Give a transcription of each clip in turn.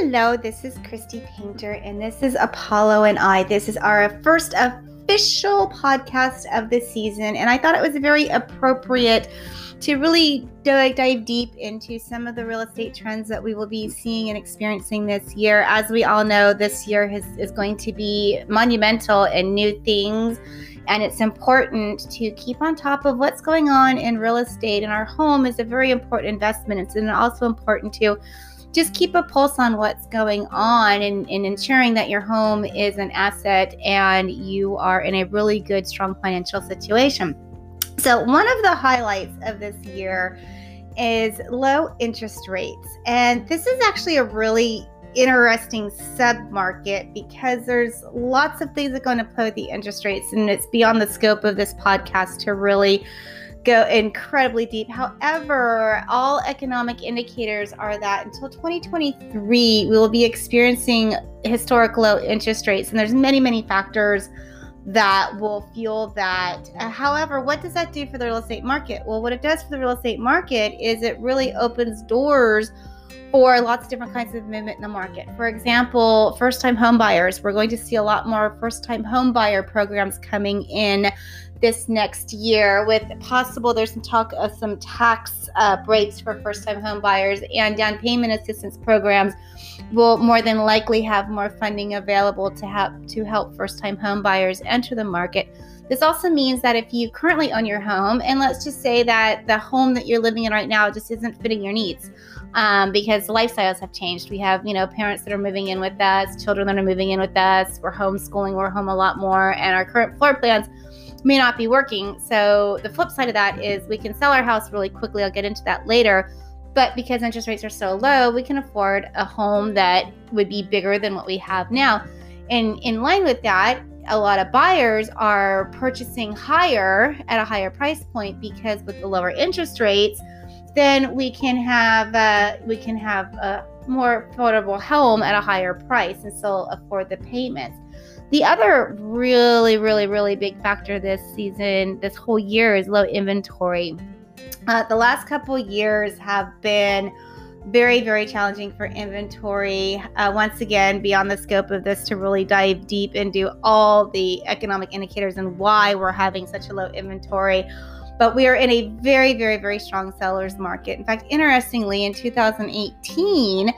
Hello, this is Kristy Painter, and this is Apollo and I. This is our first official podcast of the season, and I thought it was very appropriate to really dive deep into some of the real estate trends that we will be seeing and experiencing this year. As we all know, this year is going to be monumental in new things, and it's important to keep on top of what's going on in real estate. And our home is a very important investment. It's also important to just keep a pulse on what's going on and ensuring that your home is an asset and you are in a really good, strong financial situation. So one of the highlights of this year is low interest rates. And this is actually a really interesting sub-market because there's lots of things that go into play with the interest rates, and it's beyond the scope of this podcast to really go incredibly deep. However, all economic indicators are that until 2023, we will be experiencing historic low interest rates, and there's many factors that will fuel that. However, what does that do for the real estate market? Well, what it does for the real estate market is it really opens doors for lots of different kinds of movement in the market. For example, first-time home buyers. We're going to see a lot more first-time home buyer programs coming in this next year. With possible, there's some talk of some tax breaks for first-time home buyers, and down payment assistance programs will more than likely have more funding available to help first-time home buyers enter the market. This also means that if you currently own your home, and let's just say that the home that you're living in right now just isn't fitting your needs because lifestyles have changed. We have, parents that are moving in with us, children that are moving in with us. We're homeschooling, we're home a lot more, and our current floor plans may not be working. So the flip side of that is we can sell our house really quickly. I'll get into that later. But because interest rates are so low, we can afford a home that would be bigger than what we have now. And in line with that, a lot of buyers are purchasing at a higher price point, because with the lower interest rates, then we can have a more affordable home at a higher price and still afford the payments. The other really, really, really big factor this whole year is low inventory. The last couple years have been very, very challenging for inventory. Once again, beyond the scope of this to really dive deep into all the economic indicators and why we're having such a low inventory. But we are in a very, very, very strong seller's market. In fact, interestingly, in 2018,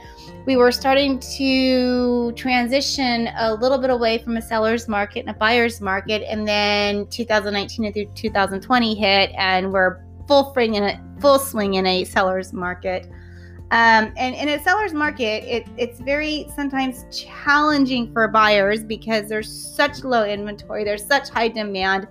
we were starting to transition a little bit away from a seller's market and a buyer's market. And then 2019 through 2020 hit, and we're full swing in a seller's market. And in a seller's market, it's very sometimes challenging for buyers because there's such low inventory, there's such high demand.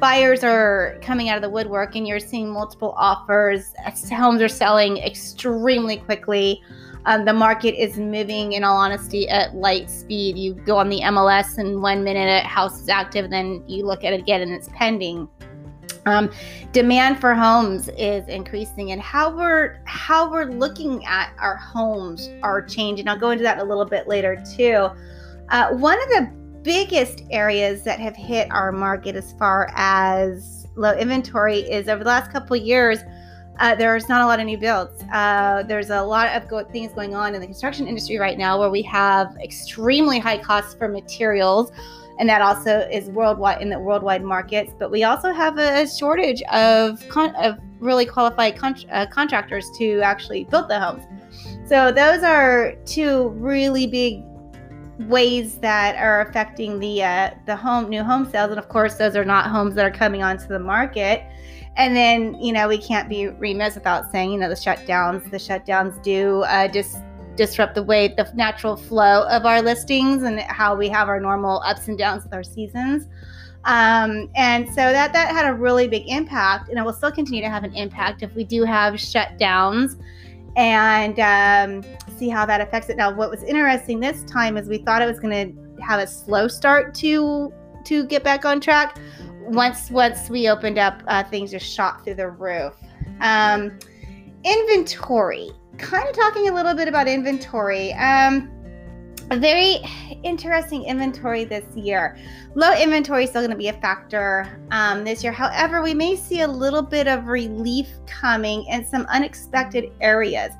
Buyers are coming out of the woodwork, and you're seeing multiple offers. Homes are selling extremely quickly. The market is moving, in all honesty, at light speed. You go on the MLS, and 1 minute a house is active, then you look at it again, and it's pending. Demand for homes is increasing, and how we're looking at our homes are changing. I'll go into that a little bit later too. One of the biggest areas that have hit our market as far as low inventory is over the last couple of years, there's not a lot of new builds. There's a lot of things going on in the construction industry right now where we have extremely high costs for materials. And that also is worldwide, in the worldwide markets. But we also have a shortage of really qualified contractors to actually build the homes. So those are two really big ways that are affecting the new home sales. And of course, those are not homes that are coming onto the market. And then, we can't be remiss without saying, the shutdowns. The shutdowns do just disrupt the natural flow of our listings and how we have our normal ups and downs with our seasons. And so that had a really big impact, and it will still continue to have an impact if we do have shutdowns, and see how that affects it. Now, what was interesting this time is we thought it was going to have a slow start to get back on track. Once we opened up, things just shot through the roof. Inventory. Kind of talking a little bit about inventory. A very interesting inventory this year. Low inventory is still going to be a factor this year. However, we may see a little bit of relief coming in some unexpected areas.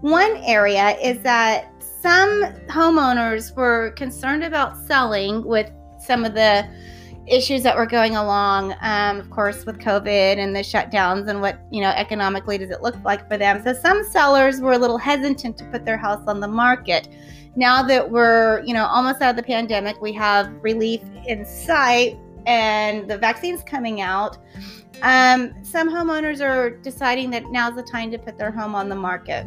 One area is that some homeowners were concerned about selling with some of the issues that were going along, of course, with COVID and the shutdowns and what, you know, economically does it look like for them. So some sellers were a little hesitant to put their house on the market. Now that we're, you know, almost out of the pandemic, we have relief in sight and the vaccine's coming out. Some homeowners are deciding that now's the time to put their home on the market.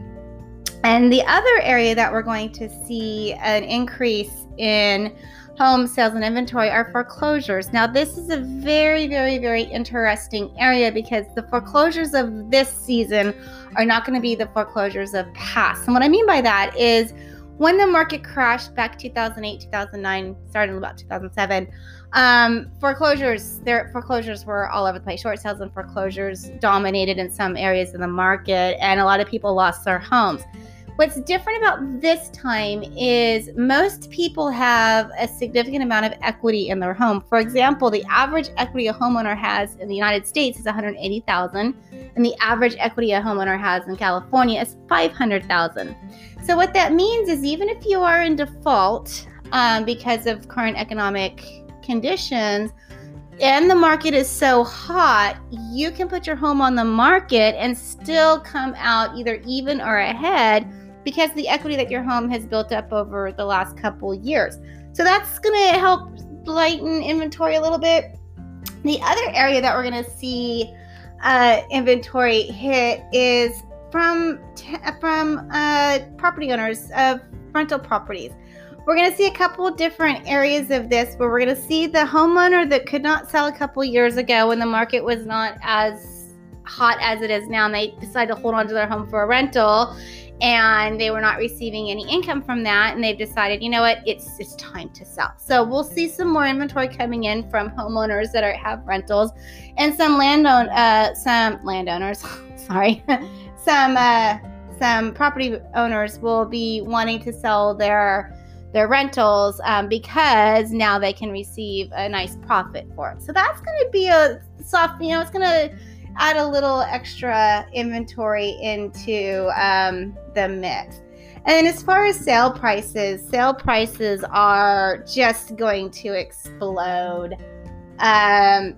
And the other area that we're going to see an increase in home sales and inventory are foreclosures. Now, this is a very, very, very interesting area because the foreclosures of this season are not going to be the foreclosures of past. And what I mean by that is when the market crashed back 2008, 2009, started about 2007, foreclosures were all over the place. Short sales and foreclosures dominated in some areas of the market, and a lot of people lost their homes. What's different about this time is most people have a significant amount of equity in their home. For example, the average equity a homeowner has in the United States is $180,000, and the average equity a homeowner has in California is $500,000. So what that means is even if you are in default because of current economic conditions, and the market is so hot, you can put your home on the market and still come out either even or ahead because the equity that your home has built up over the last couple years. So that's going to help lighten inventory a little bit. The other area that we're going to see inventory hit is from property owners of rental properties. We're going to see a couple different areas of this where we're going to see the homeowner that could not sell a couple years ago when the market was not as hot as it is now, and they decided to hold on to their home for a rental and they were not receiving any income from that, and they've decided, you know what, it's time to sell. So we'll see some more inventory coming in from homeowners that have rentals, and some property owners will be wanting to sell their rentals because now they can receive a nice profit for it. So that's going to be a soft, you know, it's going to add a little extra inventory into the mix. And as far as sale prices are just going to explode.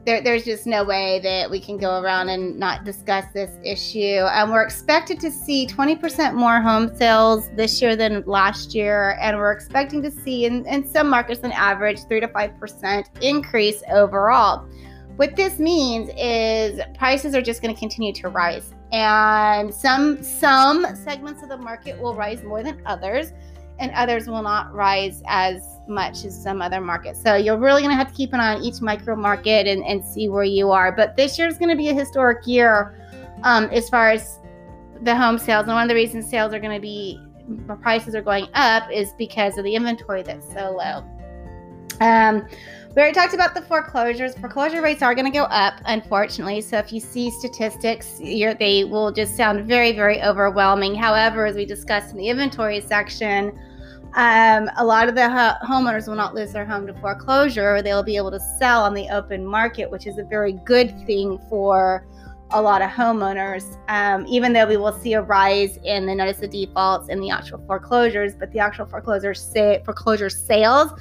There's just no way that we can go around and not discuss this issue. We're expected to see 20% more home sales this year than last year. And we're expecting to see in some markets an average 3 to 5% increase overall. What this means is prices are just going to continue to rise. And some segments of the market will rise more than others, and others will not rise as much as some other markets. So you're really going to have to keep an eye on each micro market and see where you are. But this year is going to be a historic year as far as the home sales. And one of the reasons prices are going up is because of the inventory that's so low. We already talked about the foreclosures. Foreclosure rates are going to go up, unfortunately. So if you see statistics, they will just sound very, very overwhelming. However, as we discussed in the inventory section, a lot of the homeowners will not lose their home to foreclosure. They'll be able to sell on the open market, which is a very good thing for a lot of homeowners, even though we will see a rise in the notice of defaults and the actual foreclosures, but the actual foreclosure sales,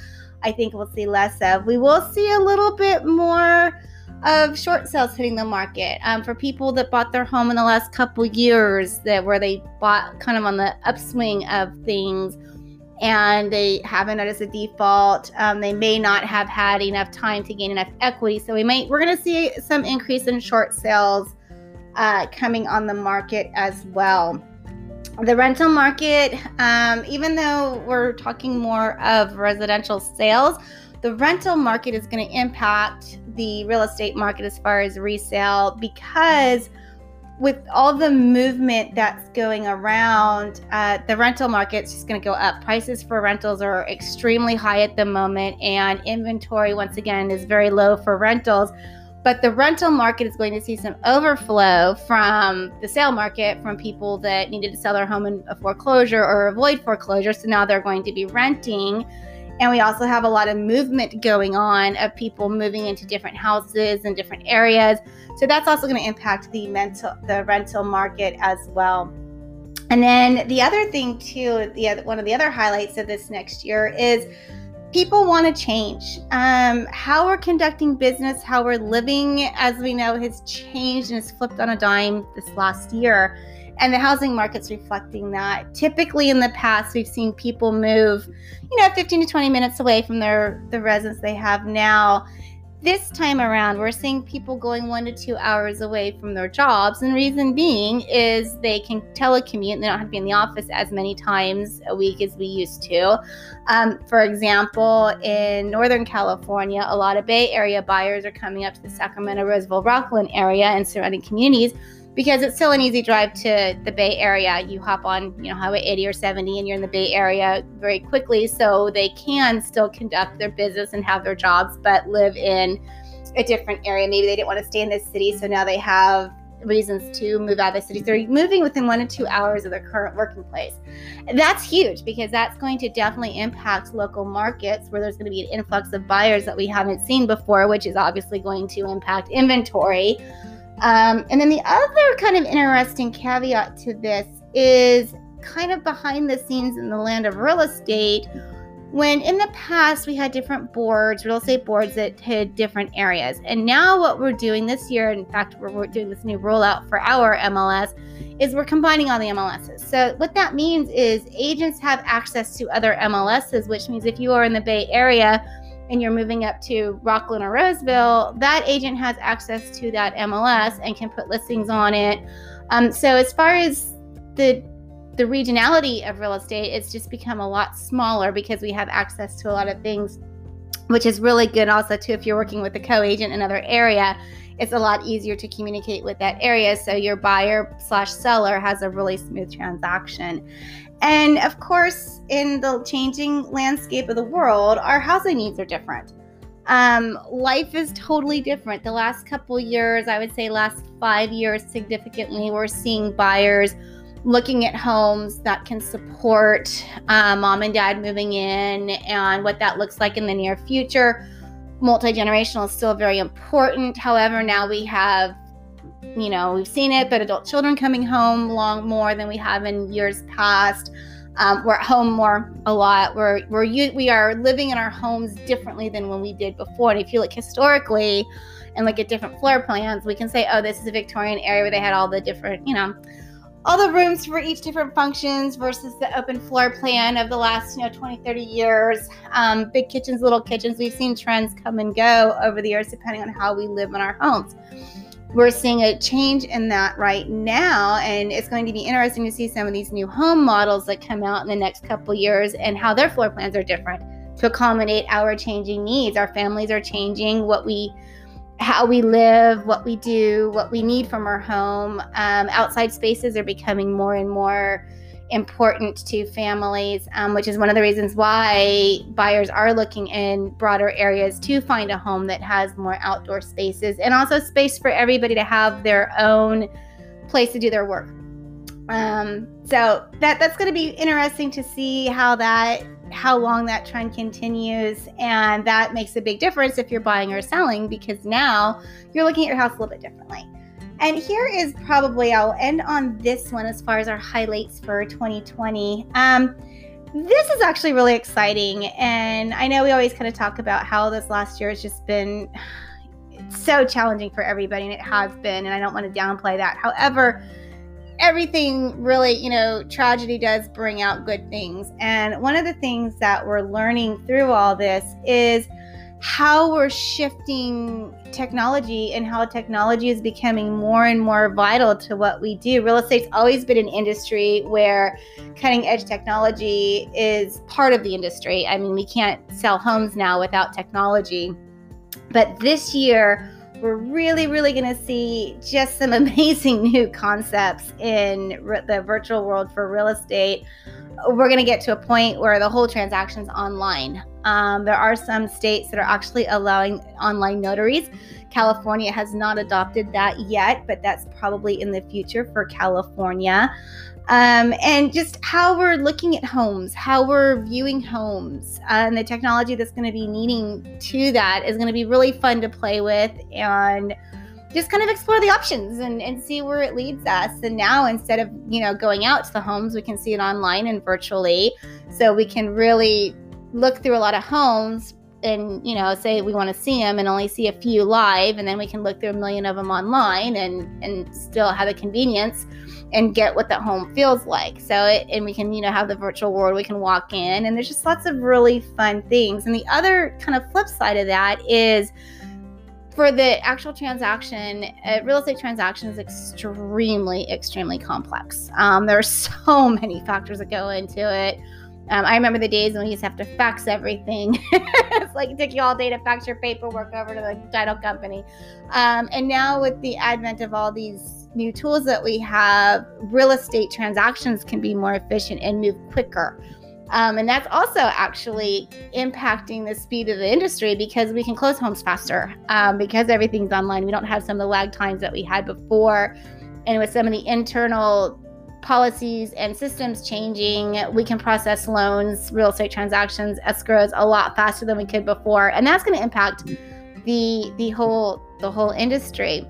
I think we'll see less of. We will see a little bit more of short sales hitting the market for people that bought their home in the last couple years, that where they bought kind of on the upswing of things, and they haven't noticed a default. They may not have had enough time to gain enough equity, so we're going to see some increase in short sales coming on the market as well. The rental market, even though we're talking more of residential sales, the rental market is going to impact the real estate market as far as resale, because with all the movement that's going around, the rental market's just going to go up. Prices for rentals are extremely high at the moment, and inventory, once again, is very low for rentals. But the rental market is going to see some overflow from the sale market, from people that needed to sell their home in a foreclosure or avoid foreclosure. So now they're going to be renting. And we also have a lot of movement going on of people moving into different houses and different areas. So that's also going to impact the rental market as well. And then the other thing too, one of the other highlights of this next year is people want to change. How we're conducting business, how we're living, as we know, has changed and has flipped on a dime this last year. And the housing market's reflecting that. Typically in the past, we've seen people move, 15 to 20 minutes away from the residence they have now. This time around, we're seeing people going 1 to 2 hours away from their jobs. And the reason being is they can telecommute and they don't have to be in the office as many times a week as we used to. For example, in Northern California, a lot of Bay Area buyers are coming up to the Sacramento, Roseville, Rocklin area and surrounding communities because it's still an easy drive to the Bay Area. You hop on, Highway 80 or 70 and you're in the Bay Area very quickly, so they can still conduct their business and have their jobs, but live in a different area. Maybe they didn't want to stay in this city, so now they have reasons to move out of the city. They're moving within 1 to 2 hours of their current working place. That's huge because that's going to definitely impact local markets where there's going to be an influx of buyers that we haven't seen before, which is obviously going to impact inventory. And then the other kind of interesting caveat to this is kind of behind the scenes in the land of real estate, when in the past we had different boards, real estate boards that hid different areas. And now what we're doing this year, in fact, we're doing this new rollout for our MLS, is we're combining all the MLSs. So what that means is agents have access to other MLSs, which means if you are in the Bay Area and you're moving up to Rocklin or Roseville, that agent has access to that MLS and can put listings on it. So as far as the regionality of real estate, it's just become a lot smaller because we have access to a lot of things, which is really good also too if you're working with a co-agent in another area. It's a lot easier to communicate with that area, so your buyer/seller has a really smooth transaction. And of course, in the changing landscape of the world, our housing needs are different. Life is totally different. The last couple years, I would say last 5 years significantly, we're seeing buyers looking at homes that can support mom and dad moving in and what that looks like in the near future. Multi-generational is still very important. However, now we have, we've seen it, but adult children coming home long more than we have in years past. We're at home more a lot. We are living in our homes differently than when we did before. And if you look historically and look at different floor plans, we can say, oh, this is a Victorian area where they had all the different, all the rooms for each different functions versus the open floor plan of the last, 20, 30 years. Big kitchens, little kitchens. We've seen trends come and go over the years depending on how we live in our homes. We're seeing a change in that right now, and it's going to be interesting to see some of these new home models that come out in the next couple years and how their floor plans are different to accommodate our changing needs. Our families are changing, how we live, what we do, what we need from our home. Outside spaces are becoming more and more important to families, which is one of the reasons why buyers are looking in broader areas to find a home that has more outdoor spaces and also space for everybody to have their own place to do their work. So that's going to be interesting to see how long that trend continues, and that makes a big difference if you're buying or selling, because now you're looking at your house a little bit differently. And here is probably, I'll end on this one as far as our highlights for 2020. This is actually really exciting, and I know we always kind of talk about how this last year has just been so challenging for everybody, and it has been, and I don't want to downplay that. However, everything really, tragedy does bring out good things. And one of the things that we're learning through all this is how we're shifting technology and how technology is becoming more and more vital to what we do. Real estate's always been an industry where cutting edge technology is part of the industry. I mean, we can't sell homes now without technology. But this year, we're really, really going to see just some amazing new concepts in the virtual world for real estate. We're going to get to a point where the whole transaction's online. There are some states that are actually allowing online notaries. California has not adopted that yet, but that's probably in the future for California. And just how we're looking at homes, how we're viewing homes, and the technology that's going to be needing to that is going to be really fun to play with and just kind of explore the options and see where it leads us. And now, instead of, you know, going out to the homes, we can see it online and virtually. So we can really look through a lot of homes and, you know, say we want to see them and only see a few live. And then we can look through a million of them online and still have the convenience and get what that home feels like. So, and we can, you know, have the virtual world, we can walk in, and there's just lots of really fun things. And the other kind of flip side of that is, for the actual transaction, real estate transaction is extremely, extremely complex. There are so many factors that go into it. I remember the days when we used to have to fax everything. It's like it took you all day to fax your paperwork over to the title company. And now with the advent of all these new tools that we have, real estate transactions can be more efficient and move quicker. And that's also actually impacting the speed of the industry, because we can close homes faster, because everything's online. We don't have some of the lag times that we had before. And with some of the internal policies and systems changing, we can process loans, real estate transactions, escrows a lot faster than we could before. And that's going to impact the whole industry.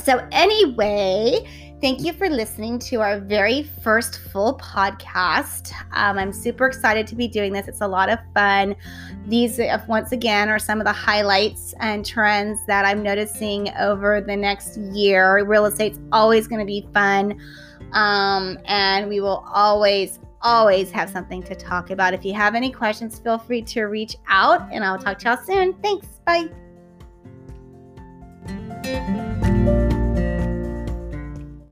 So anyway, thank you for listening to our very first full podcast. I'm super excited to be doing this. It's a lot of fun. These, once again, are some of the highlights and trends that I'm noticing over the next year. Real estate's always going to be fun. And we will always have something to talk about. If you have any questions, feel free to reach out, and I'll talk to y'all soon. Thanks. Bye.